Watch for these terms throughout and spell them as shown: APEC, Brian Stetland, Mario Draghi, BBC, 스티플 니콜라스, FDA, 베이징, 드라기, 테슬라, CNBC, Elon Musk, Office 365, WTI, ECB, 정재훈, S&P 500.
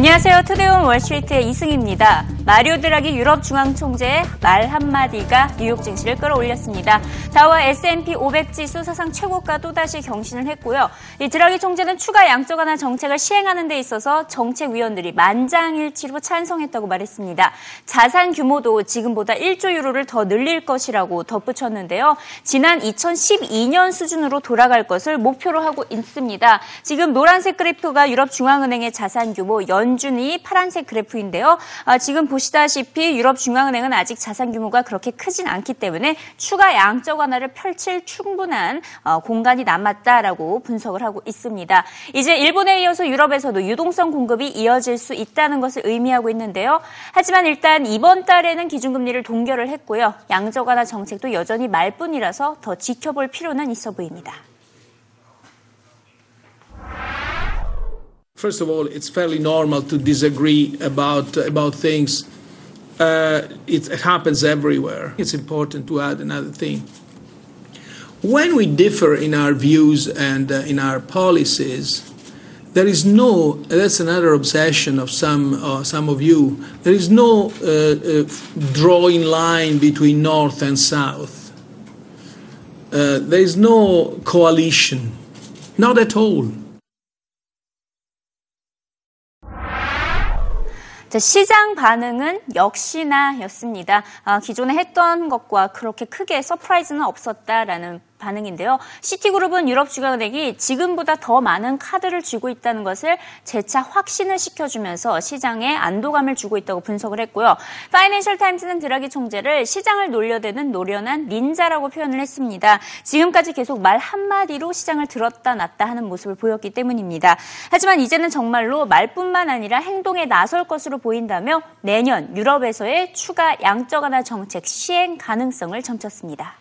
안녕하세요. 투데이온 월스트리트의 이승희입니다. 마리오 드라기 유럽 중앙총재의 말 한마디가 뉴욕 증시를 끌어올렸습니다. 다우와 S&P 500 지수 사상 최고가 또다시 경신을 했고요. 이 드라기 총재는 추가 양적 완화 정책을 시행하는 데 있어서 정책위원들이 만장일치로 찬성했다고 말했습니다. 자산 규모도 지금보다 1조 유로를 더 늘릴 것이라고 덧붙였는데요. 지난 2012년 수준으로 돌아갈 것을 목표로 하고 있습니다. 지금 노란색 그래프가 유럽 중앙은행의 자산 규모, 연준이 파란색 그래프인데요. 지금 보시다시피 유럽중앙은행은 아직 자산 규모가 그렇게 크진 않기 때문에 추가 양적 완화를 펼칠 충분한 공간이 남았다라고 분석을 하고 있습니다. 이제 일본에 이어서 유럽에서도 유동성 공급이 이어질 수 있다는 것을 의미하고 있는데요. 하지만 일단 이번 달에는 기준금리를 동결을 했고요. 양적 완화 정책도 여전히 말뿐이라서 더 지켜볼 필요는 있어 보입니다. First of all, it's fairly normal to disagree about things. It happens everywhere. It's important to add another thing. When we differ in our views and in our policies, there is no, that's another obsession of some of you, there is no drawing line between North and South. There is no coalition, not at all. 자, 시장 반응은 역시나 였습니다. 기존에 했던 것과 그렇게 크게 서프라이즈는 없었다라는 반응인데요. 시티그룹은 유럽중앙은행이 지금보다 더 많은 카드를 쥐고 있다는 것을 재차 확신을 시켜주면서 시장에 안도감을 주고 있다고 분석을 했고요. 파이낸셜 타임즈는 드라기 총재를 시장을 놀려대는 노련한 닌자라고 표현을 했습니다. 지금까지 계속 말 한마디로 시장을 들었다 놨다 하는 모습을 보였기 때문입니다. 하지만 이제는 정말로 말뿐만 아니라 행동에 나설 것으로 보인다며 내년 유럽에서의 추가 양적 완화 정책 시행 가능성을 점쳤습니다.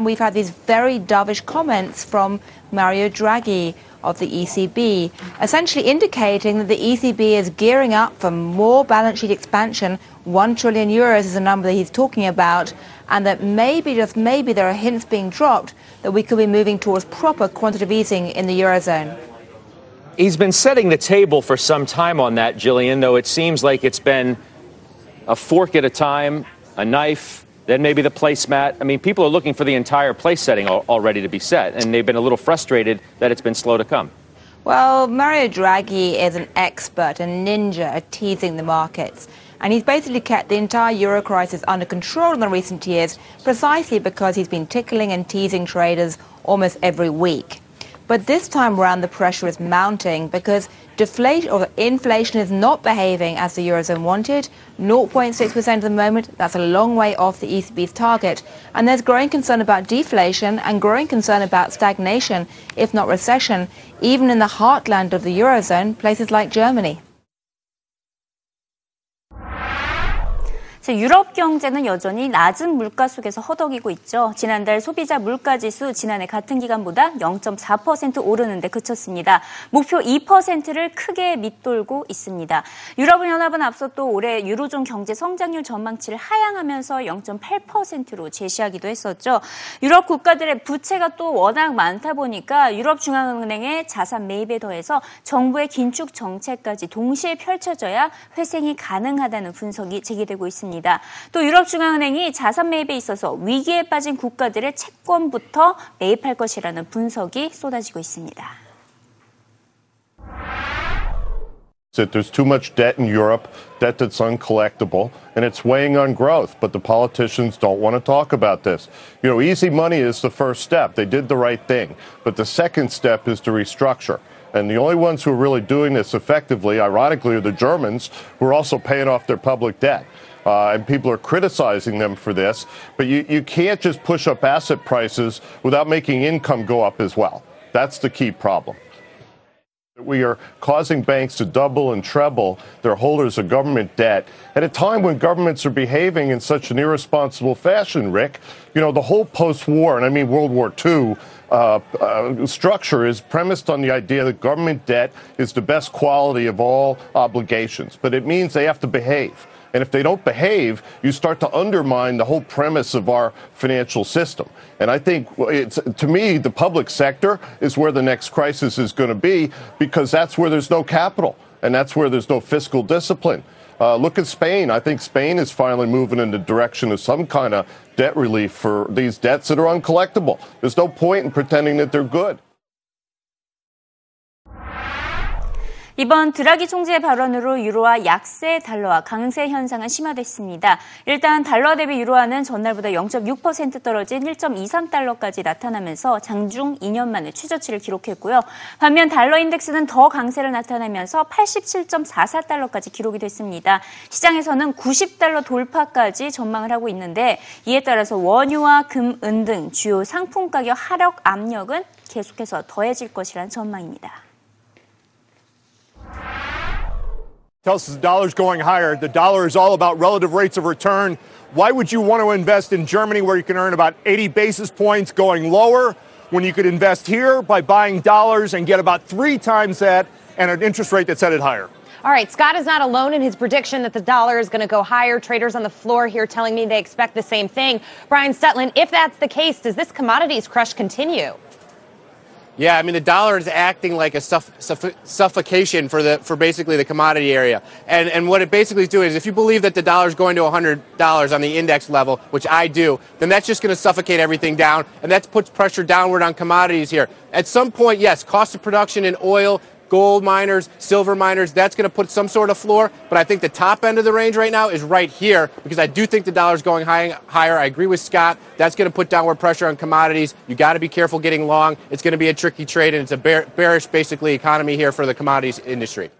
We've had these very dovish comments from Mario Draghi of the ECB, essentially indicating that the ECB is gearing up for more balance sheet expansion. 1 trillion euros is the number that he's talking about, and that maybe, just maybe, there are hints being dropped that we could be moving towards proper quantitative easing in the Eurozone. He's been setting the table for some time on that, Gillian, though it seems like it's been a fork at a time, a knife, then maybe the placemat. I mean, people are looking for the entire place setting already to be set, and they've been a little frustrated that it's been slow to come. Well, Mario Draghi is an expert, a ninja at teasing the markets. And he's basically kept the entire euro crisis under control in the recent years, precisely because he's been tickling and teasing traders almost every week. But this time round, the pressure is mounting because deflation or inflation is not behaving as the Eurozone wanted. 0.6% at the moment, that's a long way off the ECB's target. And there's growing concern about deflation and growing concern about stagnation, if not recession, even in the heartland of the Eurozone, places like Germany. 유럽 경제는 여전히 낮은 물가 속에서 허덕이고 있죠. 지난달 소비자 물가지수 지난해 같은 기간보다 0.4% 오르는데 그쳤습니다. 목표 2%를 크게 밑돌고 있습니다. 유럽연합은 앞서 또 올해 유로존 경제 성장률 전망치를 하향하면서 0.8%로 제시하기도 했었죠. 유럽 국가들의 부채가 또 워낙 많다 보니까 유럽중앙은행의 자산 매입에 더해서 정부의 긴축 정책까지 동시에 펼쳐져야 회생이 가능하다는 분석이 제기되고 있습니다. 또 유럽중앙은행이 자산 매입에 있어서 위기에 빠진 국가들의 채권부터 매입할 것이라는 분석이 쏟아지고 있습니다. That there's too much debt in Europe, debt that's uncollectible, and it's weighing on growth. But the politicians don't want to talk about this. You know, easy money is the first step. They did the right thing. But the second step is to restructure. And the only ones who are really doing this effectively, ironically, are the Germans, who are also paying off their public debt. And people are criticizing them for this. But you can't just push up asset prices without making income go up as well. That's the key problem. We are causing banks to double and treble their holders of government debt at a time when governments are behaving in such an irresponsible fashion, Rick. You know, the whole post-war, and I mean World War II, structure is premised on the idea that government debt is the best quality of all obligations. But it means they have to behave. And if they don't behave, you start to undermine the whole premise of our financial system. And I think, to me, the public sector is where the next crisis is going to be, because that's where there's no capital and that's where there's no fiscal discipline. Look at Spain. I think Spain is finally moving in the direction of some kind of debt relief for these debts that are uncollectible. There's no point in pretending that they're good. 이번 드라기 총재의 발언으로 유로화 약세, 달러화 강세 현상은 심화됐습니다. 일단 달러 대비 유로화는 전날보다 0.6% 떨어진 1.23달러까지 나타나면서 장중 2년 만에 최저치를 기록했고요. 반면 달러 인덱스는 더 강세를 나타내면서 87.44달러까지 기록이 됐습니다. 시장에서는 90달러 돌파까지 전망을 하고 있는데, 이에 따라서 원유와 금, 은 등 주요 상품 가격 하락 압력은 계속해서 더해질 것이란 전망입니다. Tells us the dollar's going higher. The dollar is all about relative rates of return. Why would you want to invest in Germany where you can earn about 80 basis points going lower when you could invest here by buying dollars and get about 3 times that and an interest rate that's headed higher? All right, Scott is not alone in his prediction that the dollar is going to go higher. Traders on the floor here telling me they expect the same thing. Brian Stetland, if that's the case, does this commodities crush continue? Yeah, I mean, the dollar is acting like a suffocation for basically the commodity area. And what it basically is doing is, if you believe that the dollar is going to $100 on the index level, which I do, then that's just going to suffocate everything down, and that puts pressure downward on commodities here. At some point, yes, cost of production in oil, gold miners, silver miners, that's going to put some sort of floor, but I think the top end of the range right now is right here, because I do think the dollar is going higher. I agree with Scott. That's going to put downward pressure on commodities. You got to be careful getting long. It's going to be a tricky trade, and it's a bearish, basically, economy here for the commodities industry.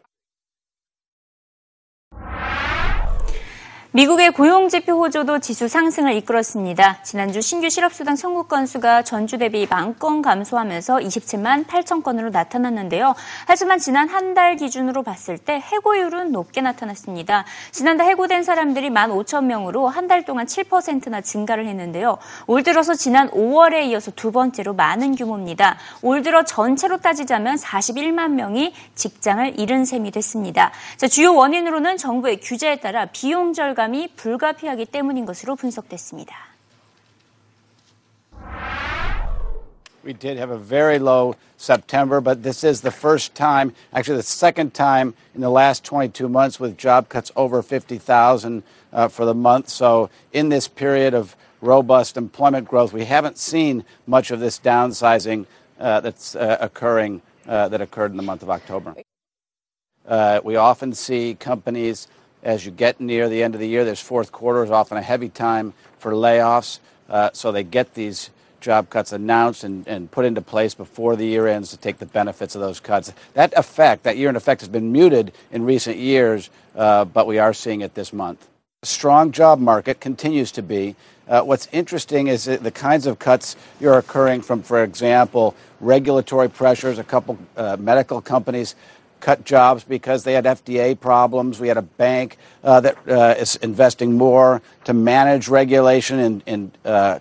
미국의 고용지표 호조도 지수 상승을 이끌었습니다. 지난주 신규 실업수당 청구 건수가 전주 대비 10,000건 감소하면서 278,000건으로 나타났는데요. 하지만 지난 한 달 기준으로 봤을 때 해고율은 높게 나타났습니다. 지난달 해고된 사람들이 15,000명으로 한 달 동안 7%나 증가를 했는데요. 올 들어서 지난 5월에 이어서 2번째로 많은 규모입니다. 올 들어 전체로 따지자면 41만 명이 직장을 잃은 셈이 됐습니다. 자, 주요 원인으로는 정부의 규제에 따라 비용 절감 이 불가피하기 때문인 것으로 분석됐습니다. We did have a very low September, but this is the first time, actually the second time in the last 22 months with job cuts over 50,000 for the month. So in this period of robust employment growth, we haven't seen much of this downsizing that occurred in the month of October. We often see companies, as you get near the end of the year, there's fourth quarter is often a heavy time for layoffs. So they get these job cuts announced and put into place before the year ends to take the benefits of those cuts. That year-end effect has been muted in recent years, but we are seeing it this month. A strong job market continues to be. What's interesting is the kinds of cuts you're occurring from, for example, regulatory pressures. A couple medical companies cut jobs because they had FDA problems. We had a bank that is investing more to manage regulation and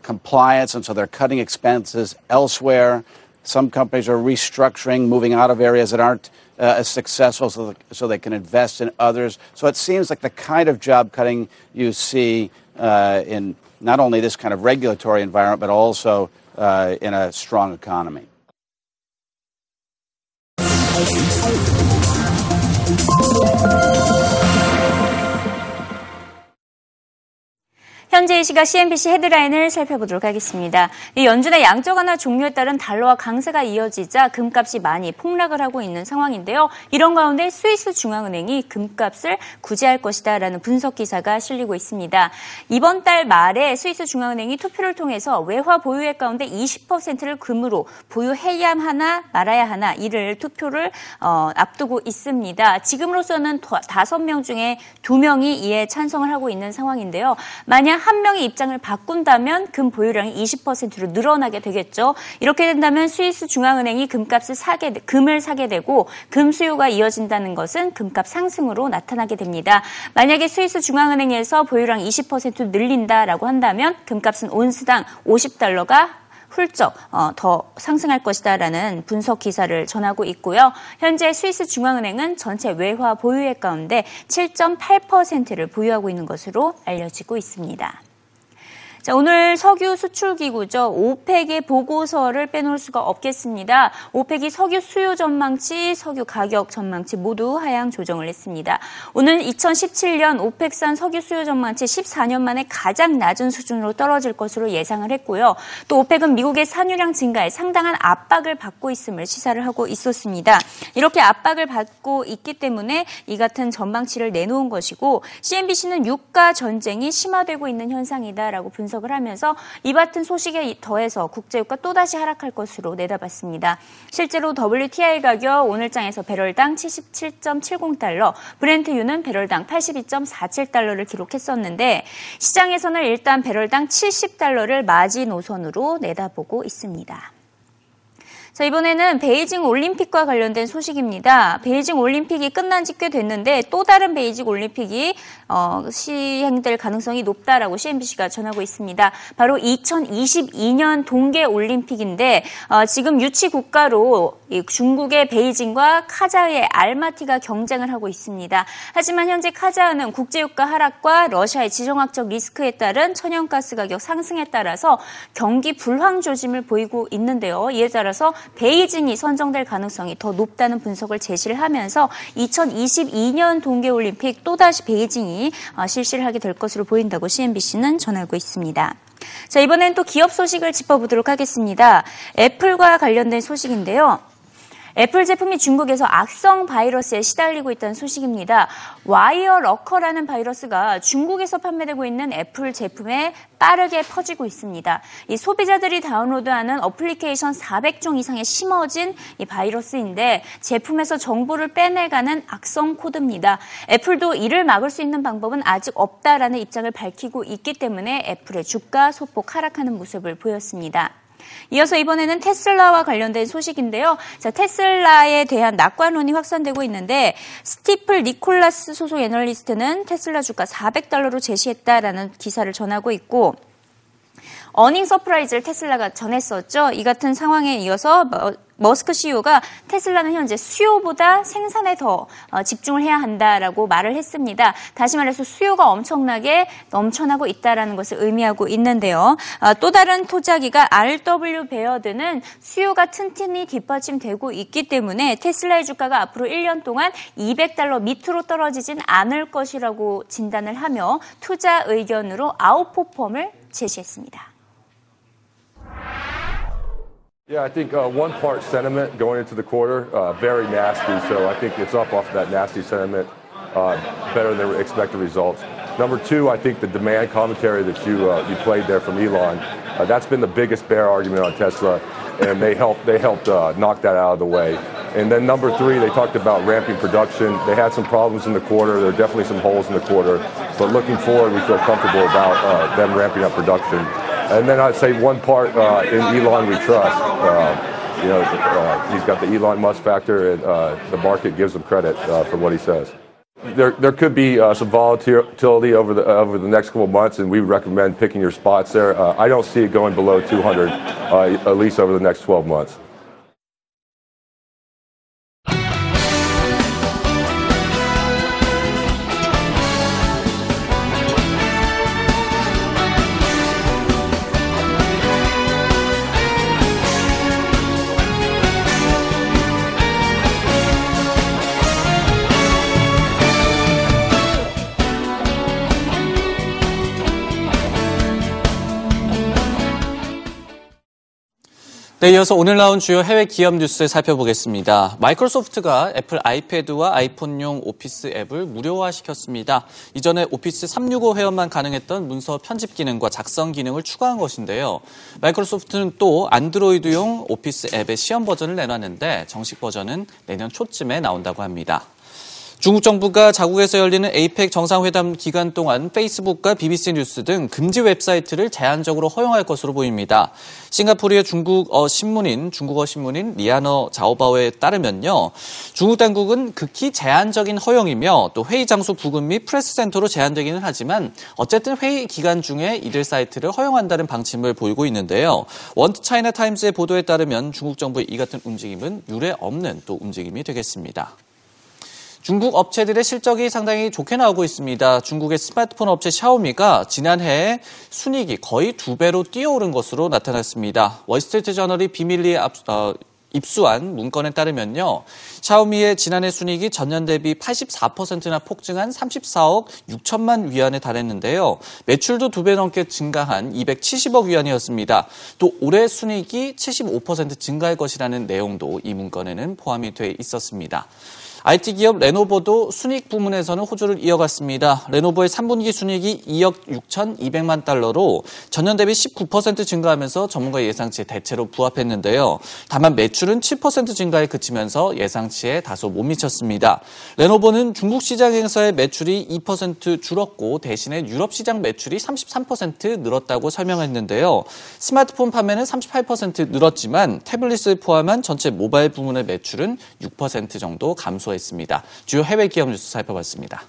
compliance, and so they're cutting expenses elsewhere. Some companies are restructuring, moving out of areas that aren't as successful so they can invest in others. So it seems like the kind of job cutting you see in not only this kind of regulatory environment, but also in a strong economy. 현재 이 시각 CNBC 헤드라인을 살펴보도록 하겠습니다. 연준의 양적 완화 종료에 따른 달러와 강세가 이어지자 금값이 많이 폭락을 하고 있는 상황인데요. 이런 가운데 스위스 중앙은행이 금값을 구제할 것이다라는 분석 기사가 실리고 있습니다. 이번 달 말에 스위스 중앙은행이 투표를 통해서 외화 보유액 가운데 20%를 금으로 보유해야 하나 말아야 하나, 이를 투표를 앞두고 있습니다. 지금으로서는 5명 중에 2명이 이에 찬성을 하고 있는 상황인데요. 만약 한 명이 입장을 바꾼다면 금 보유량이 20%로 늘어나게 되겠죠. 이렇게 된다면 스위스 중앙은행이 금을 사게 되고 금 수요가 이어진다는 것은 금값 상승으로 나타나게 됩니다. 만약에 스위스 중앙은행에서 보유량 20% 늘린다라고 한다면 금값은 온스당 $50가 훌쩍 더 상승할 것이다라는 분석 기사를 전하고 있고요. 현재 스위스 중앙은행은 전체 외화 보유액 가운데 7.8%를 보유하고 있는 것으로 알려지고 있습니다. 자, 오늘 석유 수출기구죠. 오펙의 보고서를 빼놓을 수가 없겠습니다. 오펙이 석유 수요 전망치, 석유 가격 전망치 모두 하향 조정을 했습니다. 오늘 2017년 오펙산 석유 수요 전망치 14년 만에 가장 낮은 수준으로 떨어질 것으로 예상을 했고요. 또 오펙은 미국의 산유량 증가에 상당한 압박을 받고 있음을 시사를 하고 있었습니다. 이렇게 압박을 받고 있기 때문에 이 같은 전망치를 내놓은 것이고, CNBC는 유가 전쟁이 심화되고 있는 현상이다라고 분석했습니다. 을 하면서 이 같은 소식에 더해서 국제유가 또다시 하락할 것으로 내다봤습니다. 실제로 WTI 가격 오늘장에서 배럴당 77.70달러, 브렌트유는 배럴당 82.47달러를 기록했었는데 시장에서는 일단 배럴당 70달러를 마지노선으로 내다보고 있습니다. 자, 이번에는 베이징 올림픽과 관련된 소식입니다. 베이징 올림픽이 끝난 지 꽤 됐는데 또 다른 베이징 올림픽이 시행될 가능성이 높다라고 CNBC가 전하고 있습니다. 바로 2022년 동계 올림픽인데 지금 유치 국가로 중국의 베이징과 카자흐의 알마티가 경쟁을 하고 있습니다. 하지만 현재 카자흐는 국제유가 하락과 러시아의 지정학적 리스크에 따른 천연가스 가격 상승에 따라서 경기 불황 조짐을 보이고 있는데요. 이에 따라서 베이징이 선정될 가능성이 더 높다는 분석을 제시를 하면서 2022년 동계올림픽 또다시 베이징이 실시를 하게 될 것으로 보인다고 CNBC는 전하고 있습니다. 자, 이번엔 또 기업 소식을 짚어보도록 하겠습니다. 애플과 관련된 소식인데요. 애플 제품이 중국에서 악성 바이러스에 시달리고 있다는 소식입니다. 와이어 러커라는 바이러스가 중국에서 판매되고 있는 애플 제품에 빠르게 퍼지고 있습니다. 이 소비자들이 다운로드하는 어플리케이션 400종 이상에 심어진 이 바이러스인데 제품에서 정보를 빼내가는 악성 코드입니다. 애플도 이를 막을 수 있는 방법은 아직 없다라는 입장을 밝히고 있기 때문에 애플의 주가 소폭 하락하는 모습을 보였습니다. 이어서 이번에는 테슬라와 관련된 소식인데요. 자, 테슬라에 대한 낙관론이 확산되고 있는데 스티플 니콜라스 소속 애널리스트는 테슬라 주가 400달러로 제시했다라는 기사를 전하고 있고, 어닝 서프라이즈를 테슬라가 전했었죠. 이 같은 상황에 이어서 머스크 CEO가 테슬라는 현재 수요보다 생산에 더 집중을 해야 한다라고 말을 했습니다. 다시 말해서 수요가 엄청나게 넘쳐나고 있다라는 것을 의미하고 있는데요. 또 다른 토자기가 RW 베어드는 수요가 튼튼히 뒷받침되고 있기 때문에 테슬라의 주가가 앞으로 1년 동안 200달러 밑으로 떨어지진 않을 것이라고 진단을 하며 투자 의견으로 아웃퍼폼을 제시했습니다. Yeah, I think one-part sentiment going into the quarter, very nasty. So I think it's up off that nasty sentiment, better than expected results. Number two, I think the demand commentary that you played there from Elon, that's been the biggest bear argument on Tesla, and they helped knock that out of the way. And then number three, they talked about ramping production. They had some problems in the quarter. There are definitely some holes in the quarter, but looking forward, we feel comfortable about them ramping up production. And then I'd say one part in Elon we trust. He's got the Elon Musk factor, and the market gives him credit for what he says. There could be some volatility over the next couple months, and we recommend picking your spots there. I don't see it going below 200, at least over the next 12 months. 네, 이어서 오늘 나온 주요 해외 기업 뉴스 살펴보겠습니다. 마이크로소프트가 애플 아이패드와 아이폰용 오피스 앱을 무료화시켰습니다. 이전에 오피스 365 회원만 가능했던 문서 편집 기능과 작성 기능을 추가한 것인데요. 마이크로소프트는 또 안드로이드용 오피스 앱의 시험 버전을 내놨는데 정식 버전은 내년 초쯤에 나온다고 합니다. 중국 정부가 자국에서 열리는 APEC 정상회담 기간 동안 페이스북과 BBC 뉴스 등 금지 웹사이트를 제한적으로 허용할 것으로 보입니다. 싱가포르의 중국어 신문인 리아너 자오바오에 따르면요. 중국 당국은 극히 제한적인 허용이며 또 회의 장소 부근 및 프레스 센터로 제한되기는 하지만 어쨌든 회의 기간 중에 이들 사이트를 허용한다는 방침을 보이고 있는데요. 원차이나 타임스의 보도에 따르면 중국 정부의 이 같은 움직임은 유례 없는 또 움직임이 되겠습니다. 중국 업체들의 실적이 상당히 좋게 나오고 있습니다. 중국의 스마트폰 업체 샤오미가 지난해에 순이익이 거의 2배로 뛰어오른 것으로 나타났습니다. 월스트리트저널이 비밀리에 입수한 문건에 따르면요. 샤오미의 지난해 순이익이 전년 대비 84%나 폭증한 34억 6천만 위안에 달했는데요. 매출도 2배 넘게 증가한 270억 위안이었습니다. 또 올해 순이익이 75% 증가할 것이라는 내용도 이 문건에는 포함이 돼 있었습니다. IT 기업 레노버도 순익 부문에서는 호조를 이어갔습니다. 레노버의 3분기 순익이 2억 6,200만 달러로 전년 대비 19% 증가하면서 전문가 예상치에 대체로 부합했는데요. 다만 매출은 7% 증가에 그치면서 예상치에 다소 못 미쳤습니다. 레노버는 중국 시장 행사의 매출이 2% 줄었고 대신에 유럽 시장 매출이 33% 늘었다고 설명했는데요. 스마트폰 판매는 38% 늘었지만 태블릿을 포함한 전체 모바일 부문의 매출은 6% 정도 감소했습니다. 주요 해외 기업 뉴스 살펴봤습니다.